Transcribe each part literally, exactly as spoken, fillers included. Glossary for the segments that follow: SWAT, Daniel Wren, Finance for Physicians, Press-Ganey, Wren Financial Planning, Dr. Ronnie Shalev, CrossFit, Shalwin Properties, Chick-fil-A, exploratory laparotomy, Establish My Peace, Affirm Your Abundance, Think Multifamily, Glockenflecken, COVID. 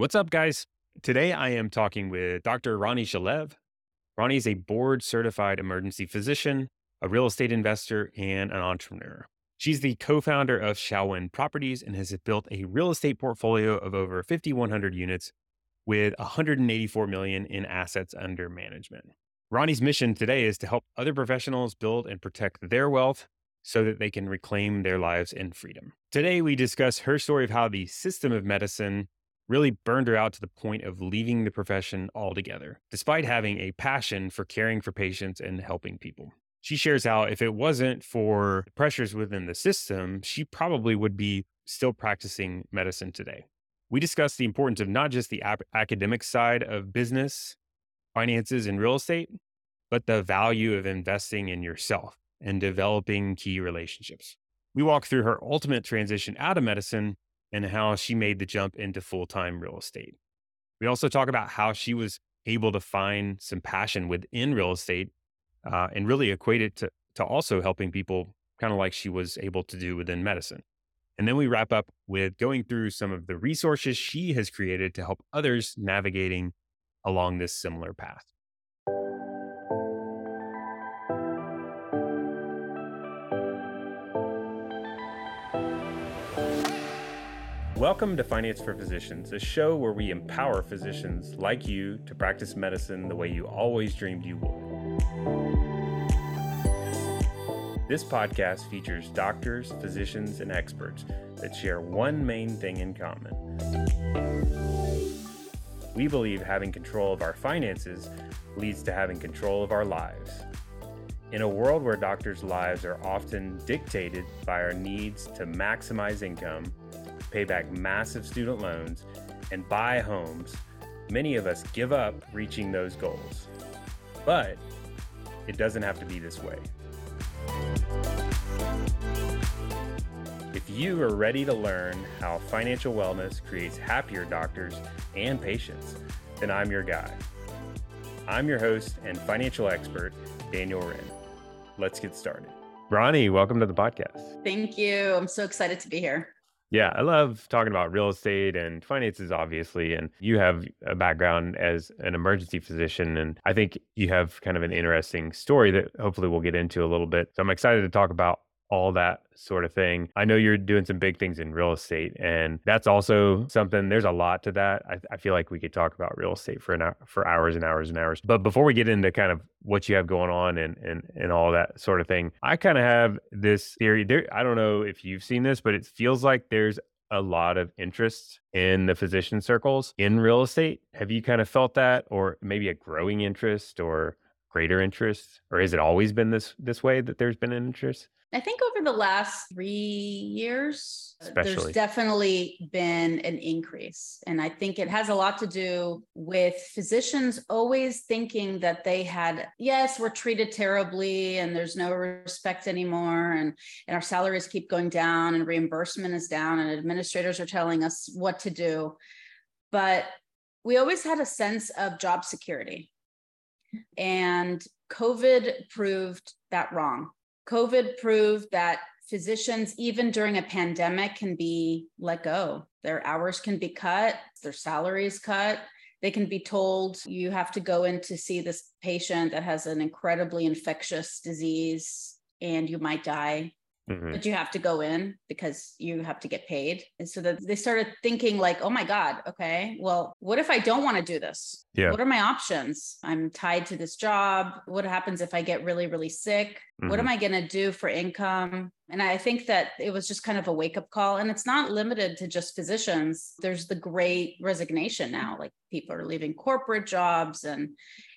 What's up, guys? Today, I am talking with Doctor Ronnie Shalev. Ronnie is a board-certified emergency physician, a real estate investor, and an entrepreneur. She's the co-founder of Shalwin Properties and has built a real estate portfolio of over fifty-one hundred units with one hundred eighty-four million dollars in assets under management. Ronnie's mission today is to help other professionals build and protect their wealth so that they can reclaim their lives in freedom. Today, we discuss her story of how the system of medicine really burned her out to the point of leaving the profession altogether, despite having a passion for caring for patients and helping people. She shares how if it wasn't for pressures within the system, she probably would be still practicing medicine today. We discuss the importance of not just the ap- academic side of business, finances, and real estate, but the value of investing in yourself and developing key relationships. We walk through her ultimate transition out of medicine and how she made the jump into full-time real estate. We also talk about how she was able to find some passion within real estate uh, and really equate it to, to also helping people, kind of like she was able to do within medicine. And then we wrap up with going through some of the resources she has created to help others navigating along this similar path. Welcome to Finance for Physicians, a show where we empower physicians like you to practice medicine the way you always dreamed you would. This podcast features doctors, physicians, and experts that share one main thing in common. We believe having control of our finances leads to having control of our lives. In a world where doctors' lives are often dictated by our needs to maximize income, pay back massive student loans, and buy homes, many of us give up reaching those goals. But it doesn't have to be this way. If you are ready to learn how financial wellness creates happier doctors and patients, then I'm your guy. I'm your host and financial expert, Daniel Wren. Let's get started. Ronnie, welcome to the podcast. Thank you. I'm so excited to be here. Yeah, I love talking about real estate and finances, obviously, and you have a background as an emergency physician, and I think you have kind of an interesting story that hopefully we'll get into a little bit. So I'm excited to talk about all that sort of thing. I know you're doing some big things in real estate, and that's also something, there's a lot to that. I, I feel like we could talk about real estate for an hour, for hours and hours and hours. But before we get into kind of what you have going on and and, and all that sort of thing, I kind of have this theory there. I don't know if you've seen this, but it feels like there's a lot of interest in the physician circles in real estate. Have you kind of felt that, or maybe a growing interest or greater interest, or has it always been this this way that there's been an interest? I think over the last three years, especially, there's definitely been an increase. And I think it has a lot to do with physicians always thinking that they had, yes, we're treated terribly and there's no respect anymore. And, and our salaries keep going down and reimbursement is down and administrators are telling us what to do. But we always had a sense of job security. And COVID proved that wrong. COVID proved that physicians, even during a pandemic, can be let go. Their hours can be cut, their salaries cut. They can be told you have to go in to see this patient that has an incredibly infectious disease and you might die, mm-hmm. but you have to go in because you have to get paid. And so that they started thinking like, oh my God, okay, well, what if I don't want to do this? Yeah. What are my options? I'm tied to this job. What happens if I get really, really sick? Mm-hmm. What am I going to do for income? And I think that it was just kind of a wake-up call. And it's not limited to just physicians. There's the great resignation now. Like people are leaving corporate jobs and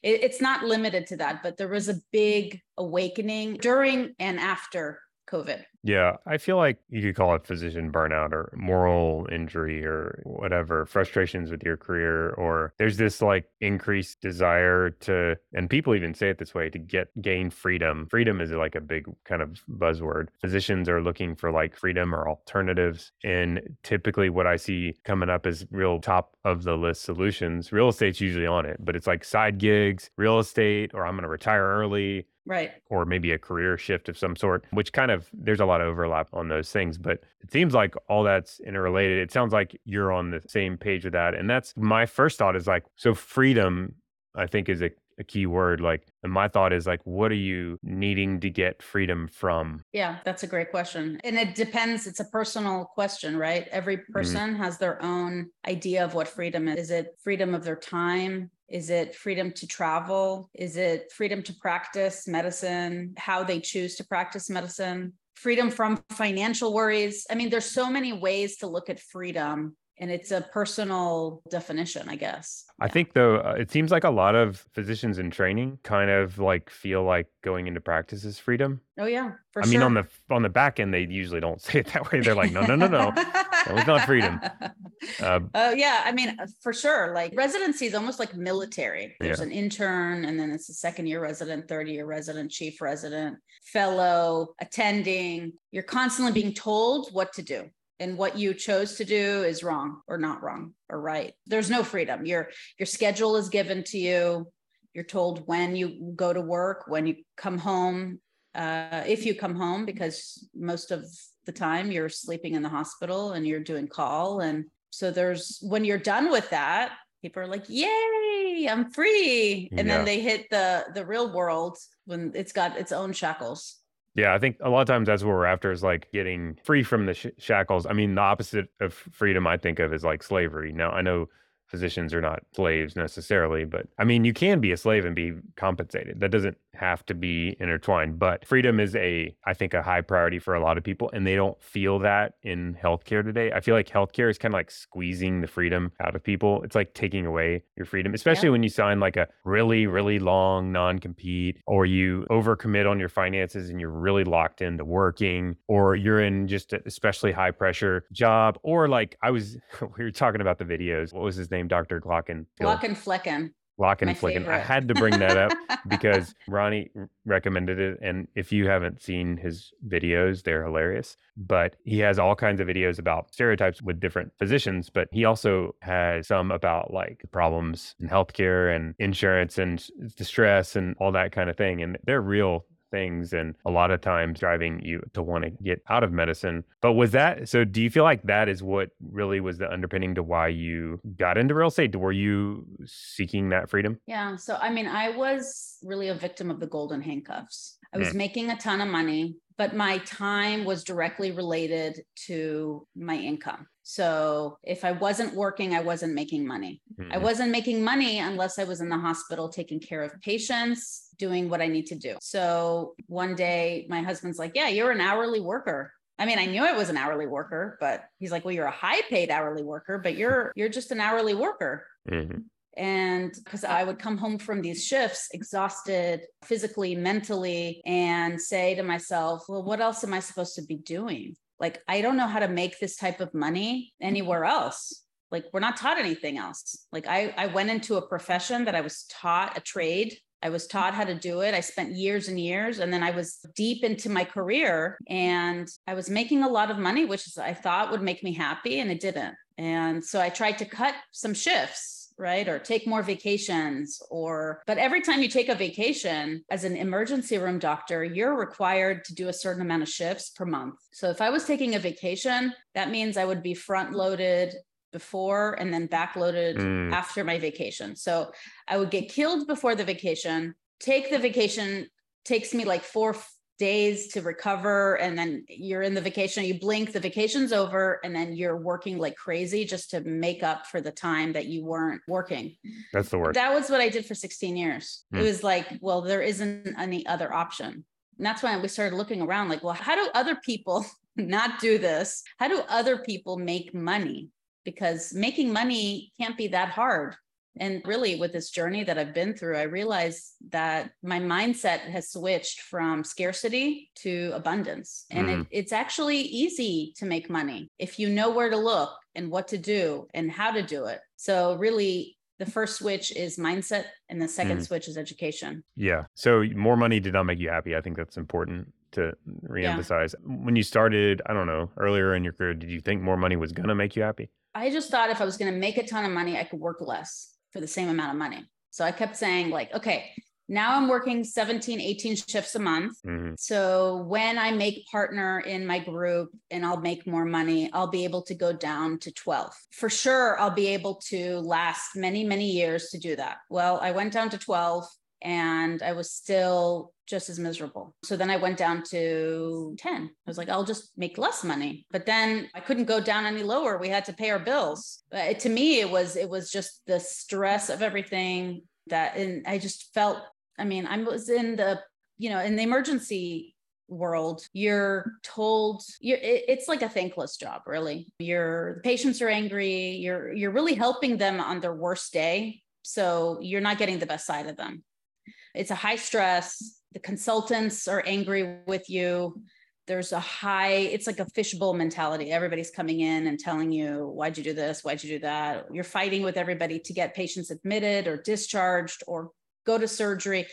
it, it's not limited to that. But there was a big awakening during and after COVID. Yeah, I feel like you could call it physician burnout or moral injury or whatever, frustrations with your career, or there's this like increased desire to, and people even say it this way, to get gain freedom. Freedom is like a big kind of buzzword. Physicians are looking for like freedom or alternatives. And typically what I see coming up is real top of the list solutions. Real estate's usually on it, but it's like side gigs, real estate, or I'm going to retire early. Right. Or maybe a career shift of some sort, which kind of, there's a lot of overlap on those things, but it seems like all that's interrelated. It sounds like you're on the same page with that. And that's my first thought is like, so freedom, I think is a, a key word. Like, and my thought is like, what are you needing to get freedom from? Yeah, that's a great question. And it depends. It's a personal question, right? Every person mm-hmm. has their own idea of what freedom is. Is it freedom of their time? Is it freedom to travel? Is it freedom to practice medicine? How they choose to practice medicine? Freedom from financial worries? I mean, there's so many ways to look at freedom. And it's a personal definition, I guess. I yeah. think, though, uh, it seems like a lot of physicians in training kind of like feel like going into practice is freedom. Oh, yeah, for I sure. I mean, on the on the back end, they usually don't say it that way. They're like, no, no, no, no. That was not freedom. Oh, uh, uh, yeah. I mean, for sure. Like residency is almost like military. There's yeah. an intern, and then it's a second year resident, third year resident, chief resident, fellow, attending. You're constantly being told what to do. And what you chose to do is wrong or not wrong or right. There's no freedom. Your, your schedule is given to you. You're told when you go to work, when you come home, uh, if you come home, because most of the time you're sleeping in the hospital and you're doing call. And so there's, when you're done with that, people are like, yay, I'm free. And yeah. then they hit the, the real world when it's got its own shackles. Yeah, I think a lot of times that's what we're after is like getting free from the sh- shackles. I mean, the opposite of freedom I think of is like slavery. Now, I know physicians are not slaves necessarily, but I mean, you can be a slave and be compensated. That doesn't have to be intertwined, but freedom is a, I think, a high priority for a lot of people, and they don't feel that in healthcare today. I feel like healthcare is kind of like squeezing the freedom out of people. It's like taking away your freedom, especially yeah. when you sign like a really, really long non-compete, or you overcommit on your finances and you're really locked into working, or you're in just an especially high pressure job, or like I was, we were talking about the videos. What was his name? Doctor Glockenflecken. Glockenflecken. Glockenflecken. I had to bring that up because Ronnie recommended it. And if you haven't seen his videos, they're hilarious. But he has all kinds of videos about stereotypes with different physicians. But he also has some about like problems in healthcare and insurance and distress and all that kind of thing. And they're real things, and a lot of times driving you to want to get out of medicine. But was that, so do you feel like that is what really was the underpinning to why you got into real estate? Were you seeking that freedom? Yeah. So, I mean, I was really a victim of the golden handcuffs. I was mm. making a ton of money, but my time was directly related to my income. So if I wasn't working, I wasn't making money. Mm-hmm. I wasn't making money unless I was in the hospital taking care of patients, doing what I need to do. So one day my husband's like, yeah, you're an hourly worker. I mean, I knew I was an hourly worker, but he's like, well, you're a high paid hourly worker, but you're, you're just an hourly worker. Mm-hmm. And because I would come home from these shifts exhausted physically, mentally, and say to myself, well, what else am I supposed to be doing? Like, I don't know how to make this type of money anywhere else. Like, we're not taught anything else. Like, I, I went into a profession that I was taught a trade. I was taught how to do it. I spent years and years. And then I was deep into my career and I was making a lot of money, which I thought would make me happy, and it didn't. And so I tried to cut some shifts, right? Or take more vacations, or, but every time you take a vacation as an emergency room doctor, you're required to do a certain amount of shifts per month. So if I was taking a vacation, that means I would be front loaded before and then back loaded mm. after my vacation. So I would get killed before the vacation, take the vacation, takes me like four days to recover. And then you're in the vacation, you blink, the vacation's over, and then you're working like crazy just to make up for the time that you weren't working. That's the word. That was what I did for sixteen years. Mm. It was like, well, there isn't any other option. And that's when we started looking around like, well, how do other people not do this? How do other people make money? Because making money can't be that hard. And really with this journey that I've been through, I realized that my mindset has switched from scarcity to abundance. And mm. it, it's actually easy to make money if you know where to look and what to do and how to do it. So really the first switch is mindset and the second mm. switch is education. Yeah. So more money did not make you happy. I think that's important to reemphasize. Yeah. When you started, I don't know, earlier in your career, did you think more money was going to make you happy? I just thought if I was going to make a ton of money, I could work less for the same amount of money. So I kept saying like, okay, Now I'm working seventeen, eighteen shifts a month. Mm-hmm. So when I make partner in my group and I'll make more money, I'll be able to go down to twelve. For sure, I'll be able to last many, many years to do that. Well, I went down to twelve and I was still just as miserable. So then I went down to ten. I was like, I'll just make less money. But then I couldn't go down any lower. We had to pay our bills. Uh, to me, it was, it was just the stress of everything that, and I just felt, I mean, I was in the, you know, in the emergency world, you're told you're, it, it's like a thankless job, really. Your patients are angry. You're, you're really helping them on their worst day. So you're not getting the best side of them. It's a high stress. The consultants are angry with you. There's a high, it's like a fishbowl mentality. Everybody's coming in and telling you, why'd you do this? Why'd you do that? You're fighting with everybody to get patients admitted or discharged or go to surgery.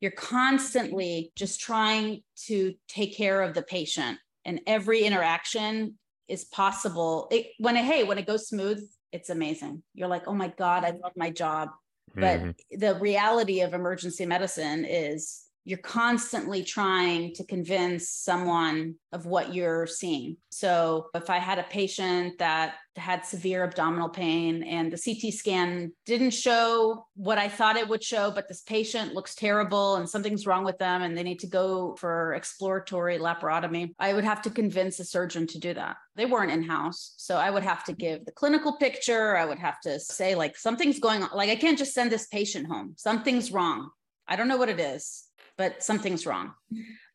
You're constantly just trying to take care of the patient, and every interaction is possible. It, when it, hey, when it goes smooth, it's amazing. You're like, oh my God, I love my job. But mm-hmm. the reality of emergency medicine is you're constantly trying to convince someone of what you're seeing. So if I had a patient that had severe abdominal pain and the C T scan didn't show what I thought it would show, but this patient looks terrible and something's wrong with them and they need to go for exploratory laparotomy, I would have to convince a surgeon to do that. They weren't in-house. So I would have to give the clinical picture. I would have to say, like, something's going on. Like, I can't just send this patient home. Something's wrong. I don't know what it is, but something's wrong.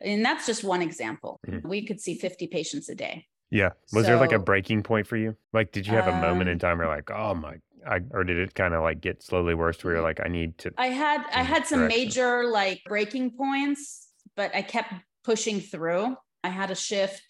And that's just one example. Mm-hmm. We could see fifty patients a day. Yeah. Was so, there like a breaking point for you? Like, did you have a um, moment in time where like, oh my, I, or did it kind of like get slowly worse where you're like, I need to. I had, I had some direction. Major like breaking points, but I kept pushing through. I had a shift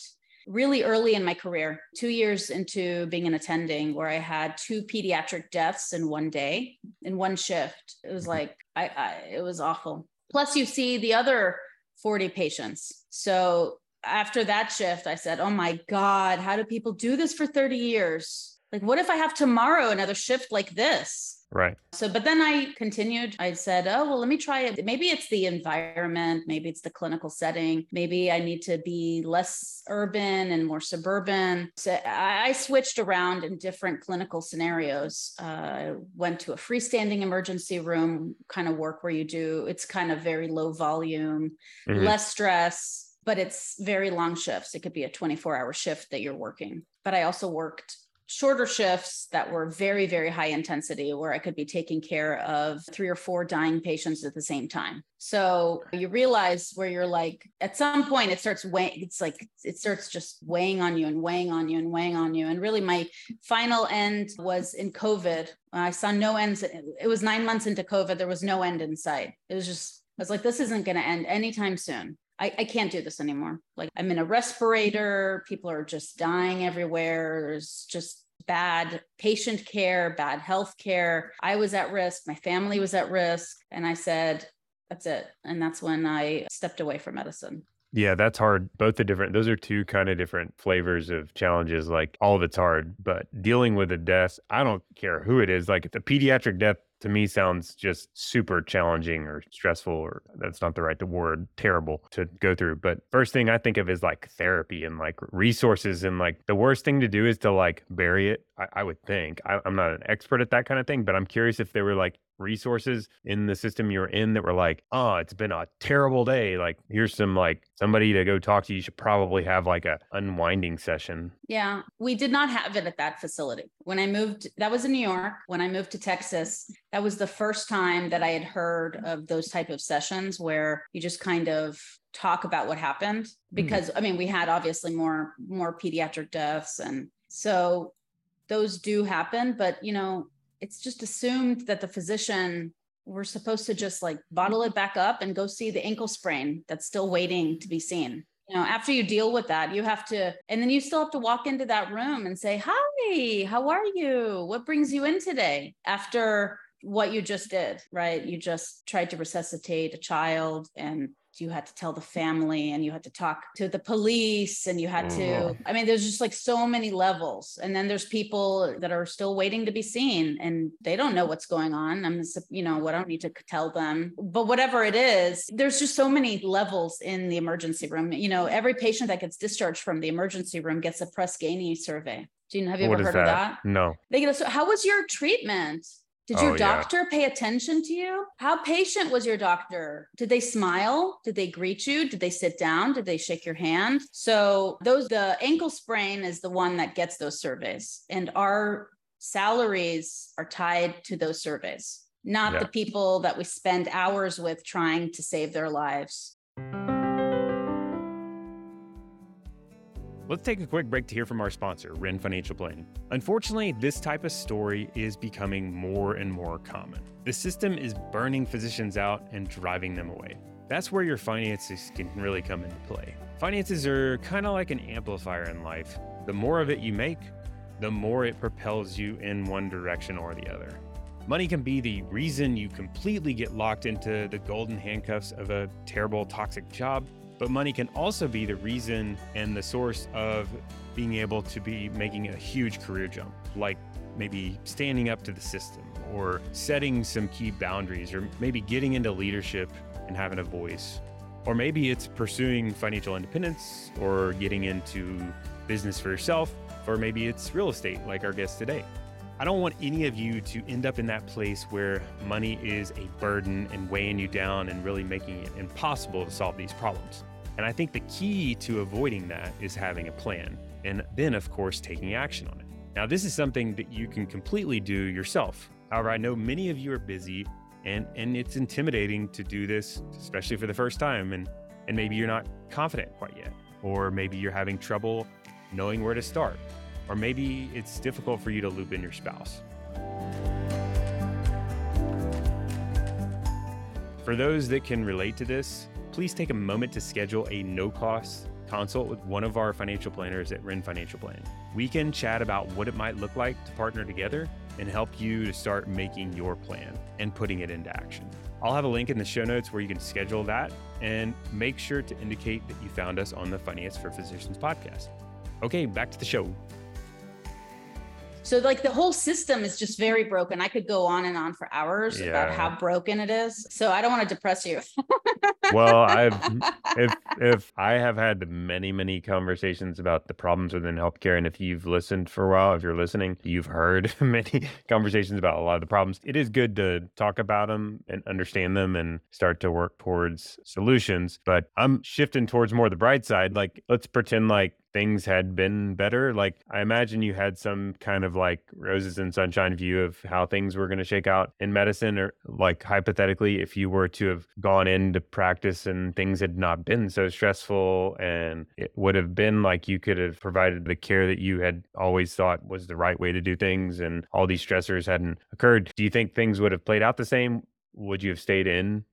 really early in my career, two years into being an attending, where I had two pediatric deaths in one day, in one shift. It was mm-hmm. like, I, I, it was awful. Plus you see the other forty patients. So after that shift, I said, oh my God, how do people do this for thirty years? Like, what if I have tomorrow another shift like this? Right. So, but then I continued. I said, oh, well, let me try it. Maybe it's the environment. Maybe it's the clinical setting. Maybe I need to be less urban and more suburban. So I switched around in different clinical scenarios. Uh, I went to a freestanding emergency room kind of work where you do, it's kind of very low volume, mm-hmm. less stress, but it's very long shifts. It could be a twenty-four hour shift that you're working. But I also worked shorter shifts that were very, very high intensity, where I could be taking care of three or four dying patients at the same time. So you realize where you're like, at some point it starts weighing, it's like, it starts just weighing on you and weighing on you and weighing on you. And really my final end was in COVID. I saw no ends. It was nine months into COVID. There was no end in sight. It was just, I was like, this isn't going to end anytime soon. I, I can't do this anymore. Like, I'm in a respirator. People are just dying everywhere. There's just bad patient care, bad health care. I was at risk. My family was at risk. And I said, that's it. And that's when I stepped away from medicine. Yeah, that's hard. Both the different, those are two kind of different flavors of challenges. Like, all of it's hard, but dealing with a death, I don't care who it is. Like, if the pediatric death to me sounds just super challenging or stressful, or that's not the right word, terrible to go through. But first thing I think of is like therapy and like resources, and like the worst thing to do is to like bury it. I, I would think, I, I'm not an expert at that kind of thing, but I'm curious if there were like resources in the system you're in that were like, oh, it's been a terrible day. Like, here's some, like, somebody to go talk to. You should probably have like a unwinding session. Yeah, we did not have it at that facility. When I moved, that was in New York. When I moved to Texas, that was the first time that I had heard of those type of sessions where you just kind of talk about what happened. Because mm. I mean, we had obviously more, more pediatric deaths. And so those do happen, but you know, it's just assumed that the physician, we're supposed to just like bottle it back up and go see the ankle sprain that's still waiting to be seen. You know, after you deal with that, you have to, and then you still have to walk into that room and say, hi, how are you? What brings you in today? After what you just did, right? You just tried to resuscitate a child and you had to tell the family and you had to talk to the police and you had mm. to, I mean, there's just like so many levels. And then there's people that are still waiting to be seen and they don't know what's going on. I'm just, you know, I don't need to tell them, but whatever it is, there's just so many levels in the emergency room. You know, every patient that gets discharged from the emergency room gets a Press-Ganey survey. Do you know, have you what ever heard that? of that? No. They get a, how was your treatment? Did your oh, doctor yeah. pay attention to you? How patient was your doctor? Did they smile? Did they greet you? Did they sit down? Did they shake your hand? So those, the ankle sprain is the one that gets those surveys, and our salaries are tied to those surveys, not yeah. the people that we spend hours with trying to save their lives. Let's take a quick break to hear from our sponsor, Wren Financial Planning. Unfortunately, this type of story is becoming more and more common. The system is burning physicians out and driving them away. That's where your finances can really come into play. Finances are kind of like an amplifier in life. The more of it you make, the more it propels you in one direction or the other. Money can be the reason you completely get locked into the golden handcuffs of a terrible, toxic job. But money can also be the reason and the source of being able to be making a huge career jump, like maybe standing up to the system or setting some key boundaries, or maybe getting into leadership and having a voice. Or maybe it's pursuing financial independence or getting into business for yourself, or maybe it's real estate like our guest today. I don't want any of you to end up in that place where money is a burden and weighing you down and really making it impossible to solve these problems. And I think the key to avoiding that is having a plan, and then of course taking action on it. Now, this is something that you can completely do yourself. However, I know many of you are busy and, and it's intimidating to do this, especially for the first time, and, and maybe you're not confident quite yet, or maybe you're having trouble knowing where to start. Or maybe it's difficult for you to loop in your spouse. For those that can relate to this, please take a moment to schedule a no-cost consult with one of our financial planners at Wren Financial Planning. We can chat about what it might look like to partner together and help you to start making your plan and putting it into action. I'll have a link in the show notes where you can schedule that, and make sure to indicate that you found us on the Finance for Physicians podcast. Okay, back to the show. So like the whole system is just very broken. I could go on and on for hours yeah. about how broken it is. So I don't want to depress you. Well, I've if if I have had many, many conversations about the problems within healthcare. And if you've listened for a while, if you're listening, you've heard many conversations about a lot of the problems. It is good to talk about them and understand them and start to work towards solutions. But I'm shifting towards more the bright side. Like, let's pretend like things had been better. Like, I imagine you had some kind of like roses and sunshine view of how things were going to shake out in medicine, or like hypothetically, if you were to have gone into practice and things had not been so stressful, and it would have been like you could have provided the care that you had always thought was the right way to do things, and all these stressors hadn't occurred. Do you think things would have played out the same? Would you have stayed in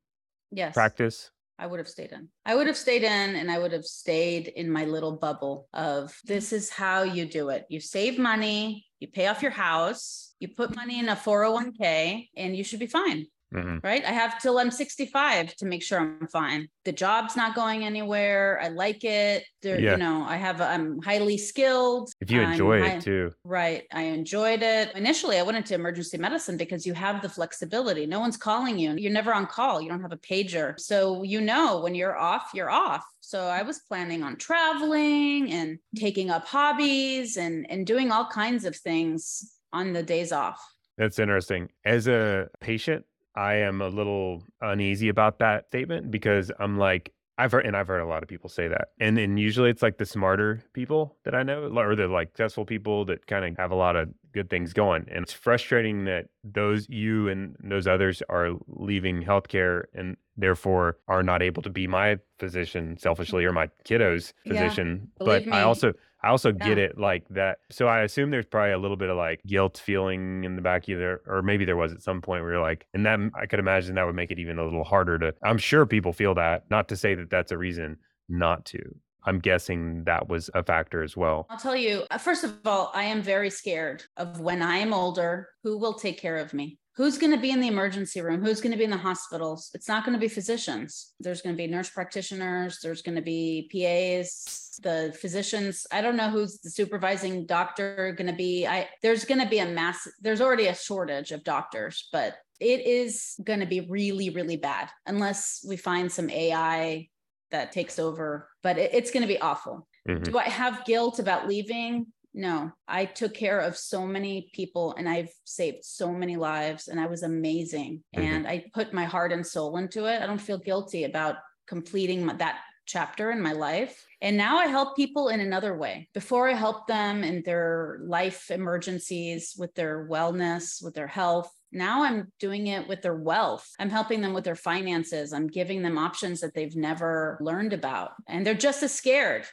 yes. practice? I would have stayed in. I would have stayed in and I would have stayed in my little bubble of this is how you do it. You save money, you pay off your house, you put money in a four oh one k, and you should be fine. Mm-hmm. Right? I have till I'm sixty-five to make sure I'm fine. The job's not going anywhere. I like it. There, yeah. You know, I have, I'm highly skilled. If you enjoy I'm, it I, too. Right. I enjoyed it. Initially, I went into emergency medicine because you have the flexibility. No one's calling you. You're never on call. You don't have a pager. So, you know, when you're off, you're off. So I was planning on traveling and taking up hobbies and, and doing all kinds of things on the days off. That's interesting. As a patient, I am a little uneasy about that statement, because I'm like, I've heard, and I've heard a lot of people say that. And then usually it's like the smarter people that I know, or the like successful people that kind of have a lot of good things going. And it's frustrating that those, you and those others are leaving healthcare and therefore are not able to be my physician selfishly, or my kiddo's physician. Yeah, but me. I also, I also yeah. get it like that. So I assume there's probably a little bit of like guilt feeling in the back of you there, or maybe there was at some point where you're like, and that I could imagine that would make it even a little harder to, I'm sure people feel that, not to say that that's a reason not to. I'm guessing that was a factor as well. I'll tell you, first of all, I am very scared of when I am older, who will take care of me? Who's going to be in the emergency room? Who's going to be in the hospitals? It's not going to be physicians. There's going to be nurse practitioners. There's going to be P As, the physicians. I don't know who's the supervising doctor going to be. I, there's going to be a mass, there's already a shortage of doctors, but it is going to be really, really bad unless we find some A I that takes over, but it, it's going to be awful. Mm-hmm. Do I have guilt about leaving? No, I took care of so many people and I've saved so many lives and I was amazing. Mm-hmm. And I put my heart and soul into it. I don't feel guilty about completing my, that chapter in my life. And now I help people in another way. Before I helped them in their life emergencies, with their wellness, with their health. Now I'm doing it with their wealth. I'm helping them with their finances. I'm giving them options that they've never learned about. And they're just as scared.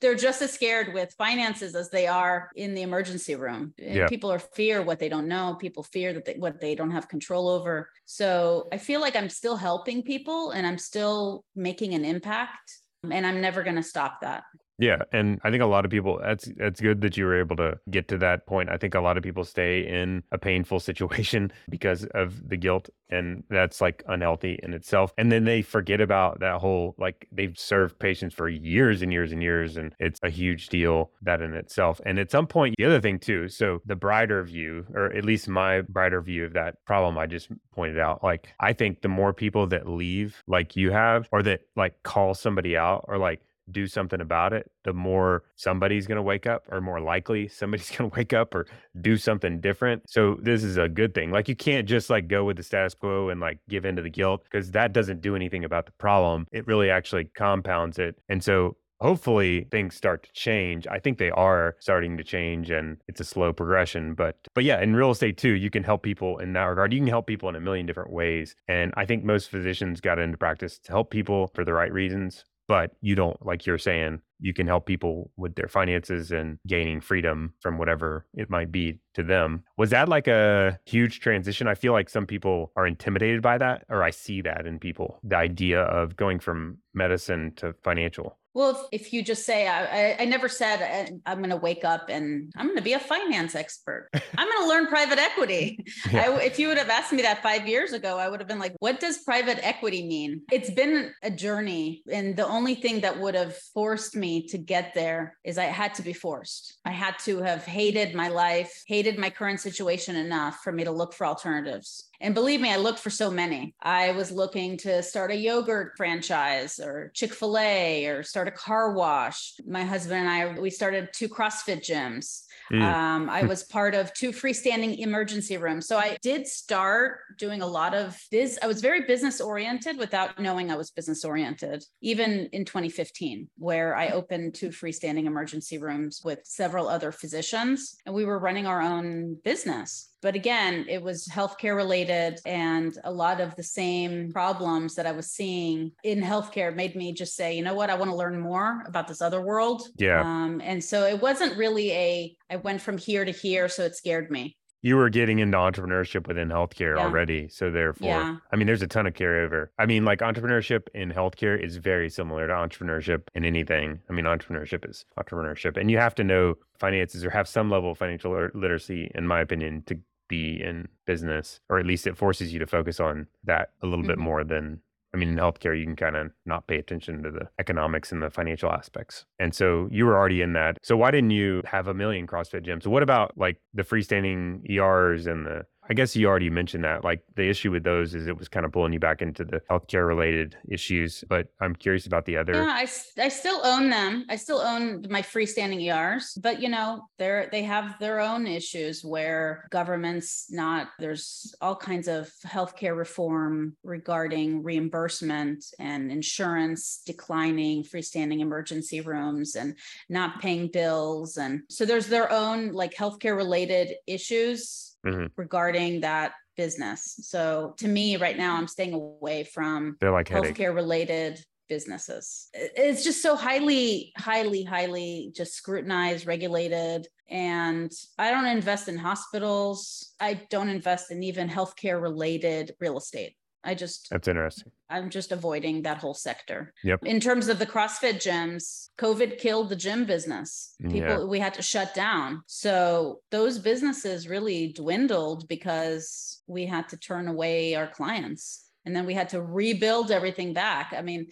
They're just as scared with finances as they are in the emergency room. Yeah. People are fear what they don't know. People fear that they, what they don't have control over. So I feel like I'm still helping people and I'm still making an impact and I'm never going to stop that. Yeah. And I think a lot of people, that's that's good that you were able to get to that point. I think a lot of people stay in a painful situation because of the guilt, and that's like unhealthy in itself. And then they forget about that whole, like they've served patients for years and years and years. And it's a huge deal that in itself. And at some point, the other thing too, so the brighter view, or at least my brighter view of that problem I just pointed out, like, I think the more people that leave like you have, or that like call somebody out or like do something about it, the more somebody's going to wake up, or more likely somebody's going to wake up or do something different. So this is a good thing. Like, you can't just like go with the status quo and like give into the guilt, because that doesn't do anything about the problem. It really actually compounds it. And so hopefully things start to change. I think they are starting to change, and it's a slow progression. But but yeah, in real estate too, you can help people in that regard. You can help people in a million different ways. And I think most physicians got into practice to help people for the right reasons. But you don't, like you're saying, you can help people with their finances and gaining freedom from whatever it might be to them. Was that like a huge transition? I feel like some people are intimidated by that, or I see that in people, the idea of going from medicine to financial. Well, if, if you just say, I, I, I never said I, I'm going to wake up and I'm going to be a finance expert. I'm going to learn private equity. Yeah. I, if you would have asked me that five years ago, I would have been like, what does private equity mean? It's been a journey. And the only thing that would have forced me to get there is I had to be forced. I had to have hated my life, hated my current situation enough for me to look for alternatives. And believe me, I looked for so many. I was looking to start a yogurt franchise or Chick-fil-A or start a car wash. My husband and I, we started two CrossFit gyms. Mm. Um, I was part of two freestanding emergency rooms. So I did start doing a lot of biz. I was very business oriented without knowing I was business oriented, even in twenty fifteen, where I opened two freestanding emergency rooms with several other physicians, and we were running our own business. But again, it was healthcare related, and a lot of the same problems that I was seeing in healthcare made me just say, you know what, I want to learn more about this other world. Yeah. Um, and so it wasn't really a, I went from here to here, so it scared me. You were getting into entrepreneurship within healthcare yeah. already. So therefore, yeah. I mean, there's a ton of carryover. I mean, like, entrepreneurship in healthcare is very similar to entrepreneurship in anything. I mean, entrepreneurship is entrepreneurship. And you have to know finances or have some level of financial literacy, in my opinion, to be in business, or at least it forces you to focus on that a little mm-hmm. bit more than, I mean, in healthcare, you can kind of not pay attention to the economics and the financial aspects. And so you were already in that. So why didn't you have a million CrossFit gyms? What about like the freestanding E Rs and the, I guess you already mentioned that, like the issue with those is it was kind of pulling you back into the healthcare related issues, but I'm curious about the other. Yeah, I, I still own them. I still own my freestanding E Rs, but you know, they're, they have their own issues where government's not, there's all kinds of healthcare reform regarding reimbursement and insurance declining freestanding emergency rooms and not paying bills. And so there's their own like healthcare related issues. Mm-hmm. regarding that business. So to me right now, I'm staying away from They're like healthcare related businesses. It's just so highly, highly, highly just scrutinized, regulated. And I don't invest in hospitals. I don't invest in even healthcare related real estate. I just, that's interesting. I'm just avoiding that whole sector. Yep. In terms of the CrossFit gyms, COVID killed the gym business. People, yeah. we had to shut down. So those businesses really dwindled because we had to turn away our clients. And then we had to rebuild everything back. I mean,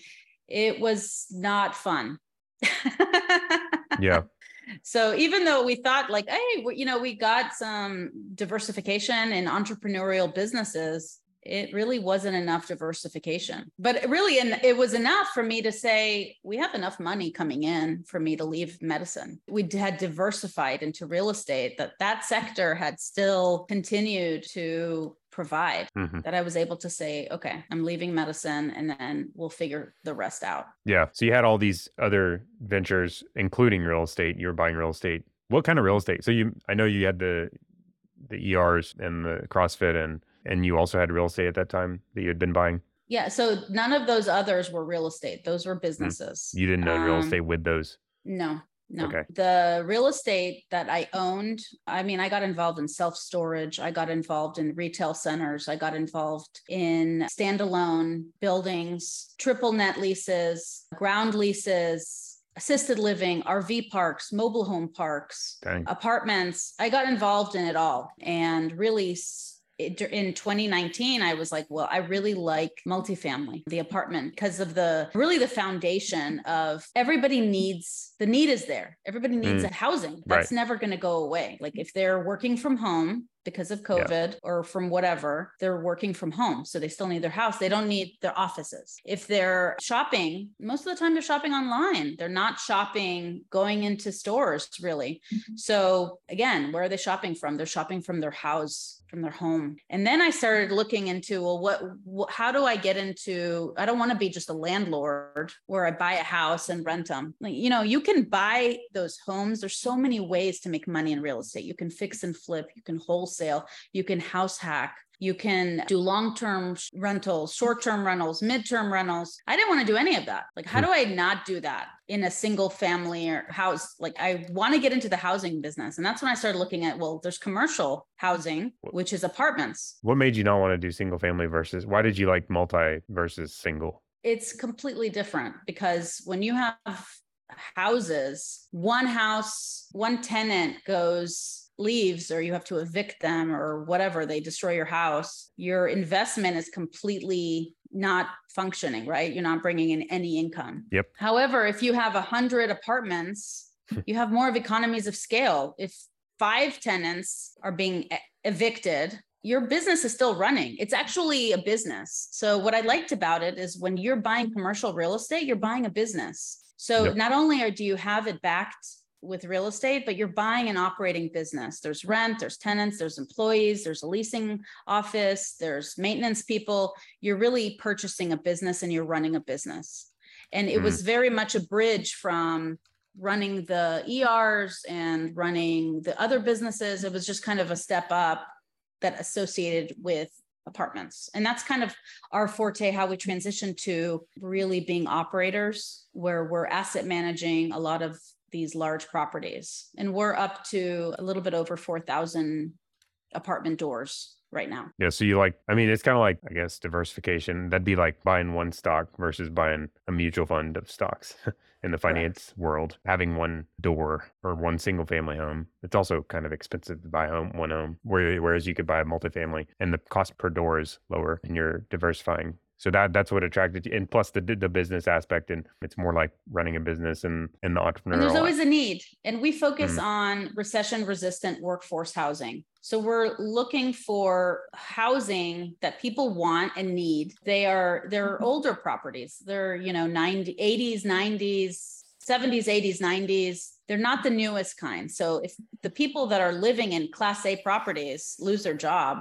it was not fun. yeah. So even though we thought like, hey, you know, we got some diversification in entrepreneurial businesses, it really wasn't enough diversification. But really, and it was enough for me to say, we have enough money coming in for me to leave medicine. We had diversified into real estate, that that sector had still continued to provide, mm-hmm. that I was able to say, okay, I'm leaving medicine and then we'll figure the rest out. Yeah. So you had all these other ventures, including real estate. You were buying real estate. What kind of real estate? So you, I know you had the, the E Rs and the CrossFit, and, and you also had real estate at that time that you had been buying. Yeah. So none of those others were real estate. Those were businesses. Mm-hmm. You didn't own um, real estate with those? No. No, okay. The real estate that I owned, I mean, I got involved in self-storage. I got involved in retail centers. I got involved in standalone buildings, triple net leases, ground leases, assisted living, R V parks, mobile home parks, Dang. apartments. I got involved in it all. And really in twenty nineteen, I was like, well, I really like multifamily, the apartment, because of the really the foundation of everybody needs, the need is there. Everybody needs mm. a housing. That's right. Never going to go away. Like if they're working from home because of COVID yeah. or from whatever, they're working from home. So they still need their house. They don't need their offices. If they're shopping, most of the time they're shopping online. They're not shopping, going into stores really. Mm-hmm. So again, where are they shopping from? They're shopping from their house, from their home. And then I started looking into, well, what, wh- how do I get into, I don't want to be just a landlord where I buy a house and rent them. Like, you know, you can buy those homes. There's so many ways to make money in real estate. You can fix and flip, you can wholesale, you can house hack, you can do long-term rentals, short-term rentals, mid-term rentals. I didn't want to do any of that. Like, how do I not do that in a single family or house? Like, I want to get into the housing business. And that's when I started looking at, well, there's commercial housing, which is apartments. What made you not want to do single family versus, why did you like multi versus single? It's completely different, because when you have houses, one house, one tenant goes... leaves, or you have to evict them or whatever, they destroy your house, your investment is completely not functioning, right? You're not bringing in any income. Yep. However, if you have a hundred apartments, you have more of economies of scale. If five tenants are being evicted, your business is still running. It's actually a business. So what I liked about it is when you're buying commercial real estate, you're buying a business. So yep. not only are, do you have it backed with real estate, but you're buying an operating business. There's rent, there's tenants, there's employees, there's a leasing office, there's maintenance people. You're really purchasing a business and you're running a business. And it mm. was very much a bridge from running the E Rs and running the other businesses. It was just kind of a step up that associated with apartments. And that's kind of our forte, how we transitioned to really being operators, where we're asset managing a lot of these large properties. And we're up to a little bit over four thousand apartment doors right now. Yeah. So you like, I mean, it's kind of like, I guess, diversification. That'd be like buying one stock versus buying a mutual fund of stocks in the finance Correct. world. Having one door or one single family home, it's also kind of expensive to buy home, one home, whereas you could buy a multifamily and the cost per door is lower and you're diversifying. So that that's what attracted you. And plus the the business aspect, and it's more like running a business and, and the entrepreneurial. And there's always a need. And we focus mm-hmm. on recession resistant workforce housing. So we're looking for housing that people want and need. They are, they're older properties. They're, you know, nineties, eighties, nineties, seventies, eighties, nineties. They're not the newest kind. So if the people that are living in class A properties lose their job,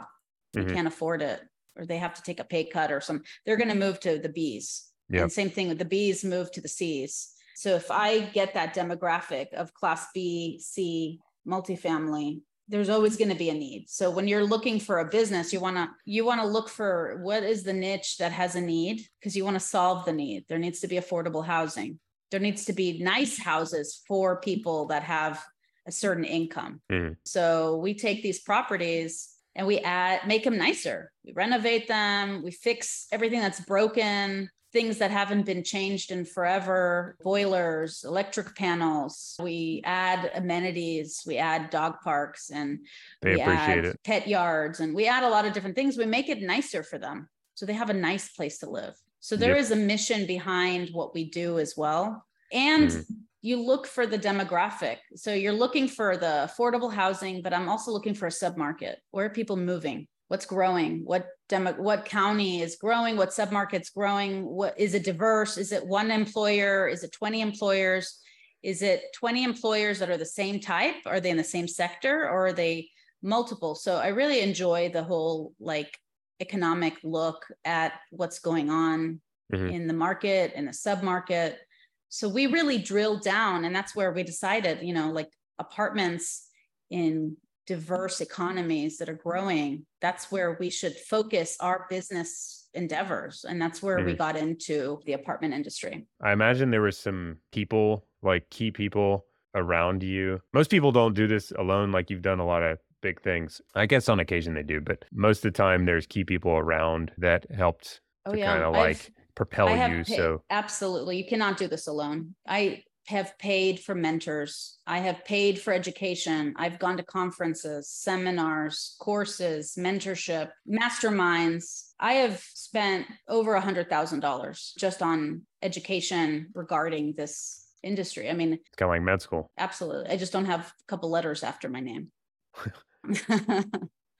mm-hmm. they can't afford it, or they have to take a pay cut or some, they're going to move to the B's. Yep. And same thing with the B's move to the C's. So if I get that demographic of class B, C, multifamily, there's always going to be a need. So when you're looking for a business, you want to, you want to look for what is the niche that has a need, because you want to solve the need. There needs to be affordable housing. There needs to be nice houses for people that have a certain income. Mm-hmm. So we take these properties and we add, make them nicer. We renovate them, we fix everything that's broken, things that haven't been changed in forever, boilers, electric panels. We add amenities, we add dog parks, and they we appreciate add it. pet yards, and we add a lot of different things. We make it nicer for them, so they have a nice place to live. So there yep. is a mission behind what we do as well. And mm. you look for the demographic. So you're looking for the affordable housing, but I'm also looking for a submarket. Where are people moving? What's growing? What demo, what county is growing? What submarket's growing? What is it diverse? Is it one employer? Is it twenty employers? Is it twenty employers that are the same type? Are they in the same sector, or are they multiple? So I really enjoy the whole like economic look at what's going on mm-hmm. in the market, in the submarket. So we really drilled down, and that's where we decided, you know, like apartments in diverse economies that are growing, that's where we should focus our business endeavors. And that's where mm-hmm. we got into the apartment industry. I imagine there were some people, like key people around you. Most people don't do this alone. Like you've done a lot of big things. I guess on occasion they do, but most of the time there's key people around that helped oh, to yeah. kind of like I've, propel I you. Paid, so absolutely. You cannot do this alone. I have paid for mentors. I have paid for education. I've gone to conferences, seminars, courses, mentorship, masterminds. I have spent over one hundred thousand dollars just on education regarding this industry. I mean, it's kind of like med school. Absolutely. I just don't have a couple letters after my name.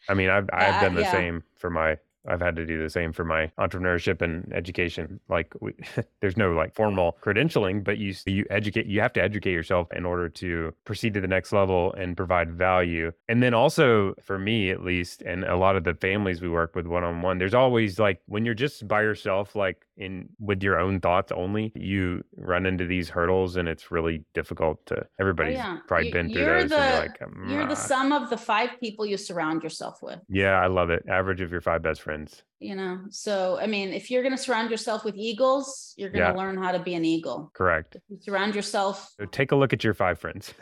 I mean, I've, I've done uh, the yeah. same for my, I've had to do the same for my entrepreneurship and education. Like we, there's no like formal credentialing, but you, you educate, you have to educate yourself in order to proceed to the next level and provide value. And then also for me, at least, and a lot of the families we work with one-on-one, there's always like, when you're just by yourself, like in with your own thoughts only, you run into these hurdles, and it's really difficult to, everybody's oh, yeah. probably you, been through those. The, and like, nah. You're the sum of the five people you surround yourself with. Yeah. I love it. Average of your five best friends. You know, so I mean, if you're going to surround yourself with eagles, you're going yeah. to learn how to be an eagle. Correct. If you surround yourself. So take a look at your five friends.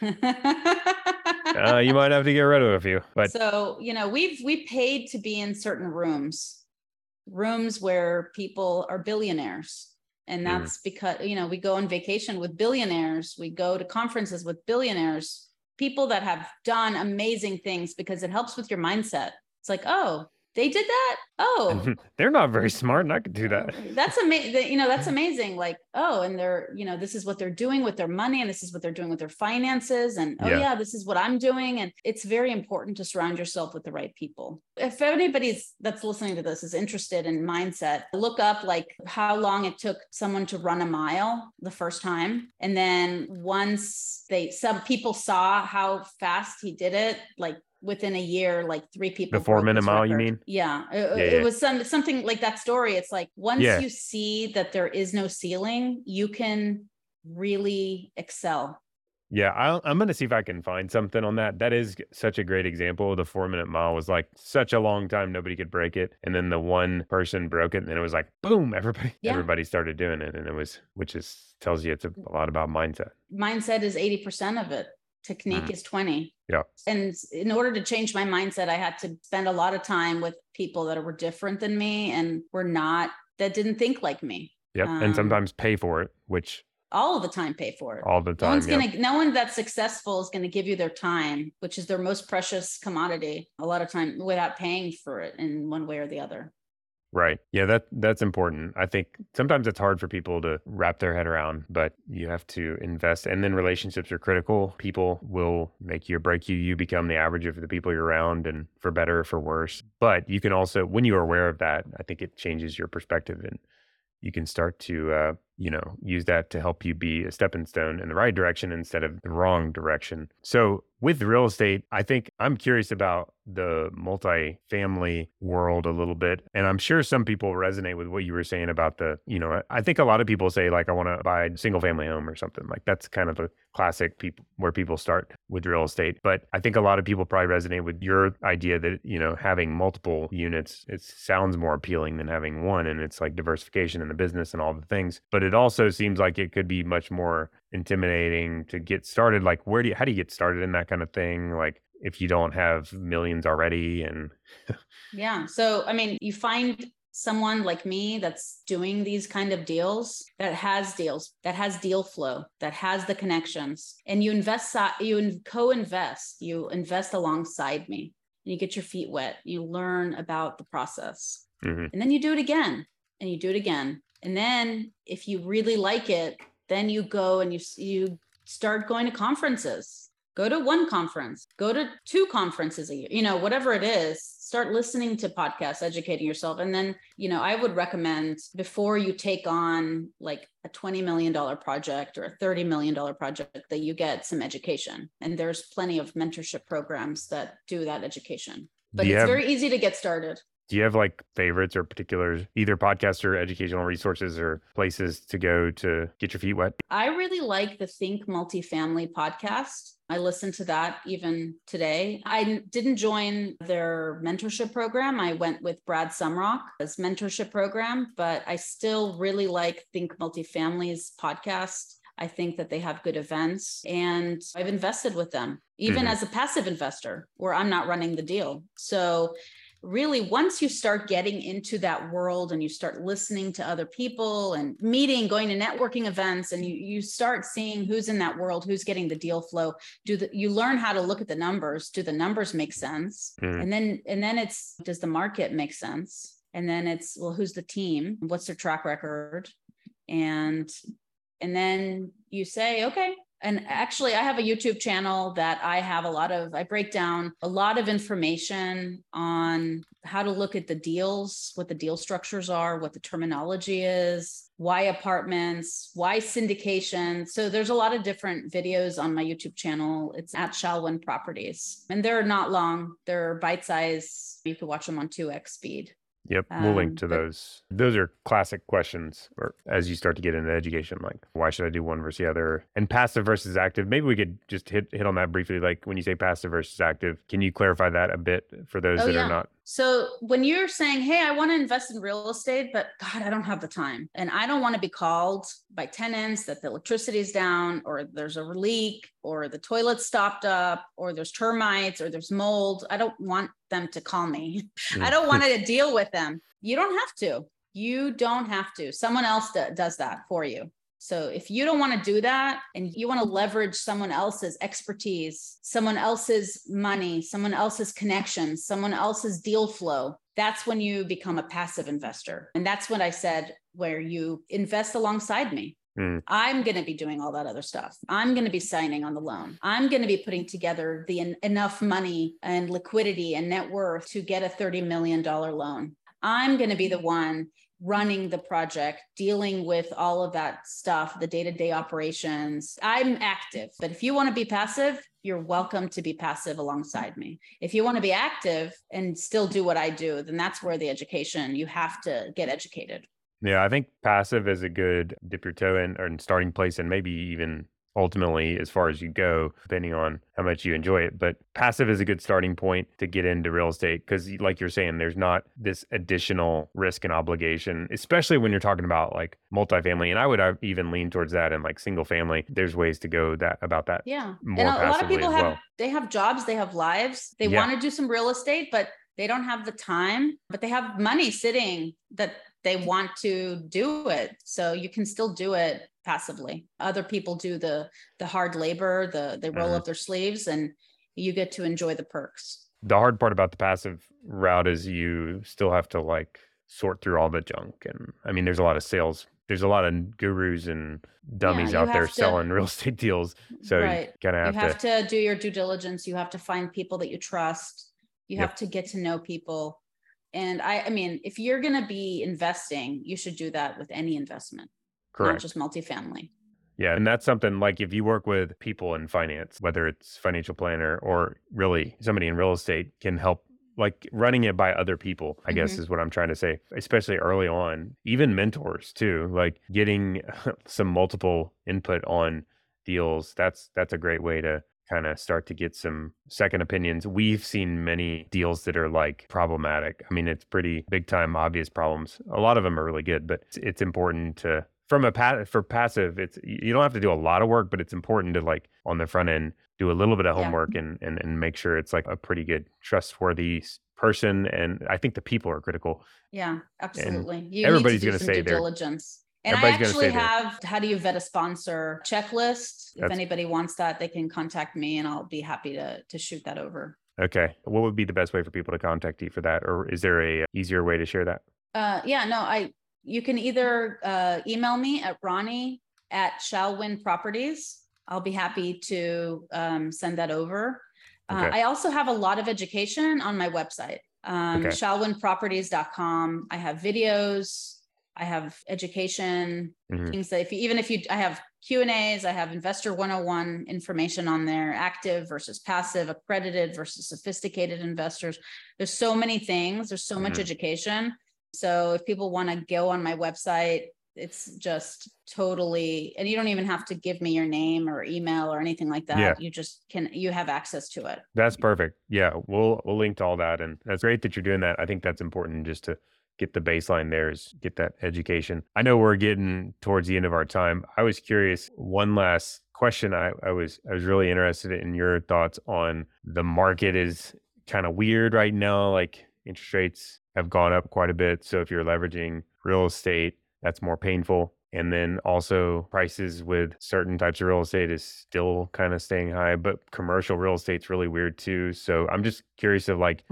uh, you might have to get rid of a few. But so you know, we've we paid to be in certain rooms, rooms where people are billionaires, and that's mm. because you know we go on vacation with billionaires, we go to conferences with billionaires, people that have done amazing things because it helps with your mindset. It's like, oh. They did that? Oh, they're not very smart, and I could do that. That's amazing. You know, that's amazing. Like, oh, and they're, you know, this is what they're doing with their money, and this is what they're doing with their finances. And oh yeah. yeah, this is what I'm doing. And it's very important to surround yourself with the right people. If anybody's that's listening to this is interested in mindset, look up like how long it took someone to run a mile the first time. And then once they, some people saw how fast he did it, like, within a year, like three people. The four-minute mile, you mean? Yeah. It, yeah, it yeah. was some something like that story. It's like once yeah. you see that there is no ceiling, you can really excel. Yeah, I'll, I'm going to see if I can find something on that. That is such a great example. The four-minute mile was like such a long time. Nobody could break it. And then the one person broke it. And then it was like, boom, everybody, yeah. everybody started doing it. And it was, which is tells you it's a, a lot about mindset. Mindset is eighty percent of it. Technique mm. is twenty. Yeah. And in order to change my mindset, I had to spend a lot of time with people that were different than me and were not, that didn't think like me. Yep. Um, and sometimes pay for it, which all the time pay for it. All the time. No one's yep. gonna, no one that's successful is going to give you their time, which is their most precious commodity, a lot of time without paying for it in one way or the other. Right. Yeah, that that's important. I think sometimes it's hard for people to wrap their head around, but you have to invest. And then relationships are critical. People will make you or break you. You become the average of the people you're around, and for better or for worse. But you can also, when you're aware of that, I think it changes your perspective, and you can start to, uh, you know, use that to help you be a stepping stone in the right direction instead of the wrong direction. So with real estate, I think I'm curious about the multifamily world a little bit. And I'm sure some people resonate with what you were saying about the, you know, I think a lot of people say like, I want to buy a single family home or something like that's kind of a classic people where people start with real estate. But I think a lot of people probably resonate with your idea that, you know, having multiple units, it sounds more appealing than having one. And it's like diversification in the business and all the things. But it also seems like it could be much more intimidating to get started. Like, where do you, how do you get started in that kind of thing? Like, if you don't have millions already. And yeah. So, I mean, you find someone like me that's doing these kind of deals, that has deals, that has deal flow, that has the connections, and you invest, you co-invest, you invest alongside me, and you get your feet wet. You learn about the process, mm-hmm. and then you do it again and you do it again. And then if you really like it, then you go and you, you start going to conferences. Go to one conference, go to two conferences a year, you know, whatever it is, start listening to podcasts, educating yourself. And then, you know, I would recommend before you take on like a twenty million dollars project or a thirty million dollars project that you get some education. And there's plenty of mentorship programs that do that education, but it's have, very easy to get started. Do you have like favorites or particular either podcasts or educational resources or places to go to get your feet wet? I really like the Think Multifamily podcast. I listened to that even today. I didn't join their mentorship program. I went with Brad Sumrock's mentorship program, but I still really like Think Multifamily's podcast. I think that they have good events and I've invested with them, even mm-hmm. as a passive investor where I'm not running the deal. So really, once you start getting into that world and you start listening to other people and meeting, going to networking events, and you you start seeing who's in that world, who's getting the deal flow, do the, you learn how to look at the numbers. Do the numbers make sense? Mm. And then and then it's, does the market make sense? And then it's, well, who's the team? What's their track record? And and then you say, okay. And actually, I have a YouTube channel that I have a lot of, I break down a lot of information on how to look at the deals, what the deal structures are, what the terminology is, why apartments, why syndication. So there's a lot of different videos on my YouTube channel. It's at Shalwin Properties. And they're not long. They're bite-sized. You can watch them on two x speed. Yep. We'll um, link to but, those. Those are classic questions or as you start to get into education, like why should I do one versus the other and passive versus active? Maybe we could just hit, hit on that briefly. Like when you say passive versus active, can you clarify that a bit for those oh, that yeah. are not? So when you're saying, hey, I want to invest in real estate, but God, I don't have the time. And I don't want to be called by tenants that the electricity's down or there's a leak or the toilet's stopped up or there's termites or there's mold. I don't want them to call me. I don't want to deal with them. You don't have to. You don't have to. Someone else does that for you. So if you don't want to do that and you want to leverage someone else's expertise, someone else's money, someone else's connections, someone else's deal flow, that's when you become a passive investor. And that's what I said, where you invest alongside me. Mm. I'm going to be doing all that other stuff. I'm going to be signing on the loan. I'm going to be putting together the en- enough money and liquidity and net worth to get a thirty million dollars loan. I'm going to be the one running the project, dealing with all of that stuff, the day-to-day operations. I'm active, but if you want to be passive, you're welcome to be passive alongside me. If you want to be active and still do what I do, then that's where the education, you have to get educated. Yeah, I think passive is a good dip your toe in or in starting place and maybe even ultimately as far as you go, depending on how much you enjoy it. But passive is a good starting point to get into real estate because like you're saying, there's not this additional risk and obligation, especially when you're talking about like multifamily. And I would even lean towards that and like single family. There's ways to go that about that. Yeah. More and a lot of people have, well. they have jobs, they have lives, they yeah. want to do some real estate, but they don't have the time, but they have money sitting that they want to do it. So you can still do it passively. Other people do the the hard labor, the they roll uh-huh. up their sleeves, and you get to enjoy the perks. The hard part about the passive route is you still have to like sort through all the junk. And I mean, there's a lot of sales. There's a lot of gurus and dummies yeah, out there to, selling real estate deals. So right. you kind of have, you have to, to do your due diligence. You have to find people that you trust. You yep. have to get to know people. And I, I mean, if you're going to be investing, you should do that with any investment, Correct. Not just multifamily. Yeah. And that's something like if you work with people in finance, whether it's financial planner or really somebody in real estate can help like running it by other people, I mm-hmm. guess is what I'm trying to say, especially early on, even mentors too, like getting some multiple input on deals. That's, that's a great way to kind of start to get some second opinions. We've seen many deals that are like problematic. I mean, it's pretty big time, obvious problems. A lot of them are really good, but it's, it's important to, from a, for passive, it's, you don't have to do a lot of work, but it's important to like on the front end, do a little bit of homework yeah. and, and and make sure it's like a pretty good, trustworthy person. And I think the people are critical. Yeah, absolutely. You everybody's going to say their diligence. And I actually have, how do you vet a sponsor checklist? If That's, anybody wants that, they can contact me and I'll be happy to to shoot that over. Okay. What would be the best way for people to contact you for that? Or is there a easier way to share that? Uh, yeah, no, I, you can either uh, email me at Ronnie at Shalwin Properties. I'll be happy to um, send that over. Uh, okay. I also have a lot of education on my website, um, okay. shalwin properties dot com. I have videos. I have education, mm-hmm. things that if you, even if you, I have Q and A's, I have investor one oh one information on there, active versus passive, accredited versus sophisticated investors. There's so many things. There's so mm-hmm. much education. So if people want to go on my website, it's just totally, and you don't even have to give me your name or email or anything like that. Yeah. You just can, you have access to it. That's perfect. Yeah. We'll, we'll link to all that. And that's great that you're doing that. I think that's important just to get the baseline there is get that education. I know we're getting towards the end of our time. I was curious, one last question. I, I was, I was really interested in your thoughts on the market is kind of weird right now. Like interest rates have gone up quite a bit. So if you're leveraging real estate, that's more painful. And then also prices with certain types of real estate is still kind of staying high, but commercial real estate's really weird too. So I'm just curious of like...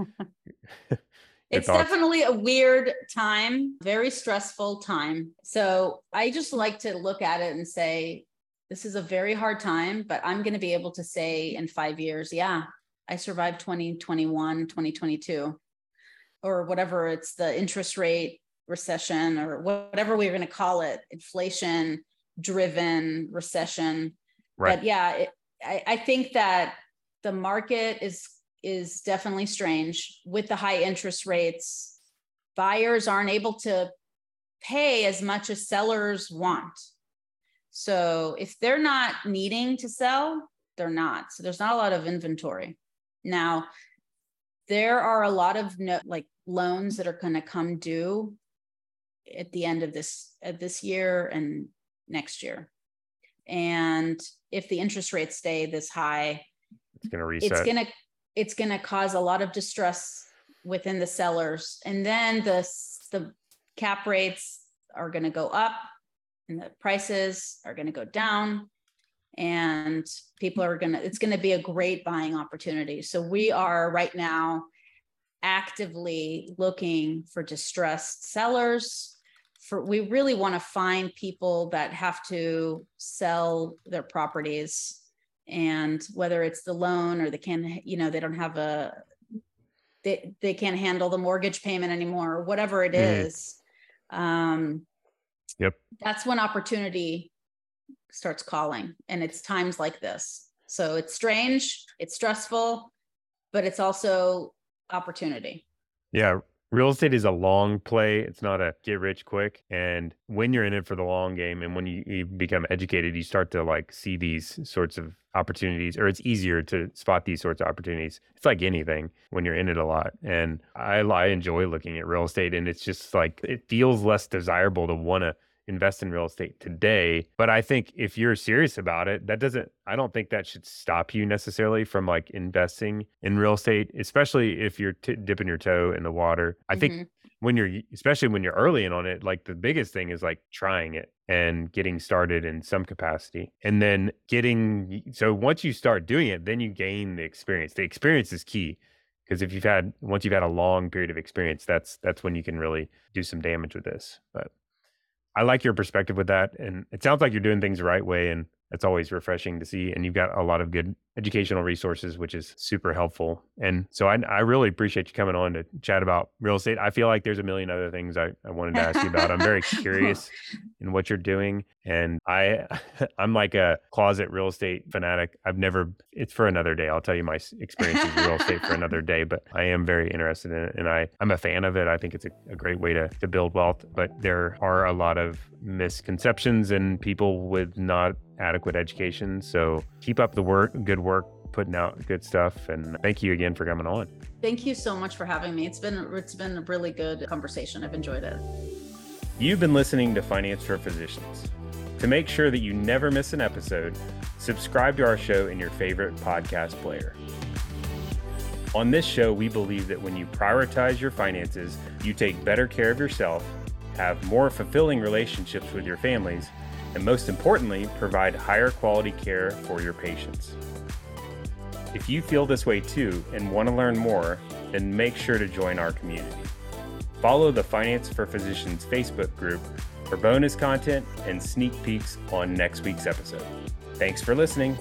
It's thoughts. Definitely a weird time, very stressful time. So I just like to look at it and say, this is a very hard time, but I'm going to be able to say in five years, yeah, I survived twenty twenty-one, twenty twenty-two, or whatever it's the interest rate recession or whatever we we're going to call it, inflation driven recession. Right. But yeah, it, I, I think that the market is is definitely strange with the high interest rates. Buyers aren't able to pay as much as sellers want. So if they're not needing to sell, they're not. So there's not a lot of inventory. Now, there are a lot of no, like loans that are going to come due at the end of this, of this year and next year. And if the interest rates stay this high, it's going to reset. It's going to it's going to cause a lot of distress within the sellers. And then the, the cap rates are going to go up and the prices are going to go down and people are going to, it's going to be a great buying opportunity. So we are right now actively looking for distressed sellers. For, we really want to find people that have to sell their properties. And whether it's the loan or they can, you know, they don't have a, they, they can't handle the mortgage payment anymore or whatever it mm. is. Um, yep. That's when opportunity starts calling and it's times like this. So it's strange, it's stressful, but it's also opportunity. Yeah. Real estate is a long play. It's not a get rich quick. And when you're in it for the long game and when you, you become educated, you start to like see these sorts of opportunities, or it's easier to spot these sorts of opportunities. It's like anything when you're in it a lot. And I, I enjoy looking at real estate, and it's just like, it feels less desirable to want to invest in real estate today. But I think if you're serious about it, that doesn't, I don't think that should stop you necessarily from like investing in real estate, especially if you're t- dipping your toe in the water. I mm-hmm. think when you're, especially when you're early in on it, like the biggest thing is like trying it and getting started in some capacity. And then getting, so once you start doing it, then you gain the experience. The experience is key. Because if you've had, once you've had a long period of experience, that's, that's when you can really do some damage with this. But I like your perspective with that. And it sounds like you're doing things the right way. And it's always refreshing to see. And you've got a lot of good educational resources, which is super helpful. And so I, I really appreciate you coming on to chat about real estate. I feel like there's a million other things I, I wanted to ask you about. I'm very curious in what you're doing. And I, I'm like a closet real estate fanatic. I've never, it's for another day. I'll tell you my experiences with real estate for another day, but I am very interested in it. And I, I'm a fan of it. I think it's a, a great way to, to build wealth, but there are a lot of misconceptions and people with not adequate education. So keep up the work, good work, putting out good stuff. And thank you again for coming on. Thank you so much for having me. It's been, it's been a really good conversation. I've enjoyed it. You've been listening to Finance for Physicians. To make sure that you never miss an episode, subscribe to our show in your favorite podcast player. On this show, we believe that when you prioritize your finances, you take better care of yourself, have more fulfilling relationships with your families, and most importantly, provide higher quality care for your patients. If you feel this way too and want to learn more, then make sure to join our community. Follow the Finance for Physicians Facebook group for bonus content and sneak peeks on next week's episode. Thanks for listening.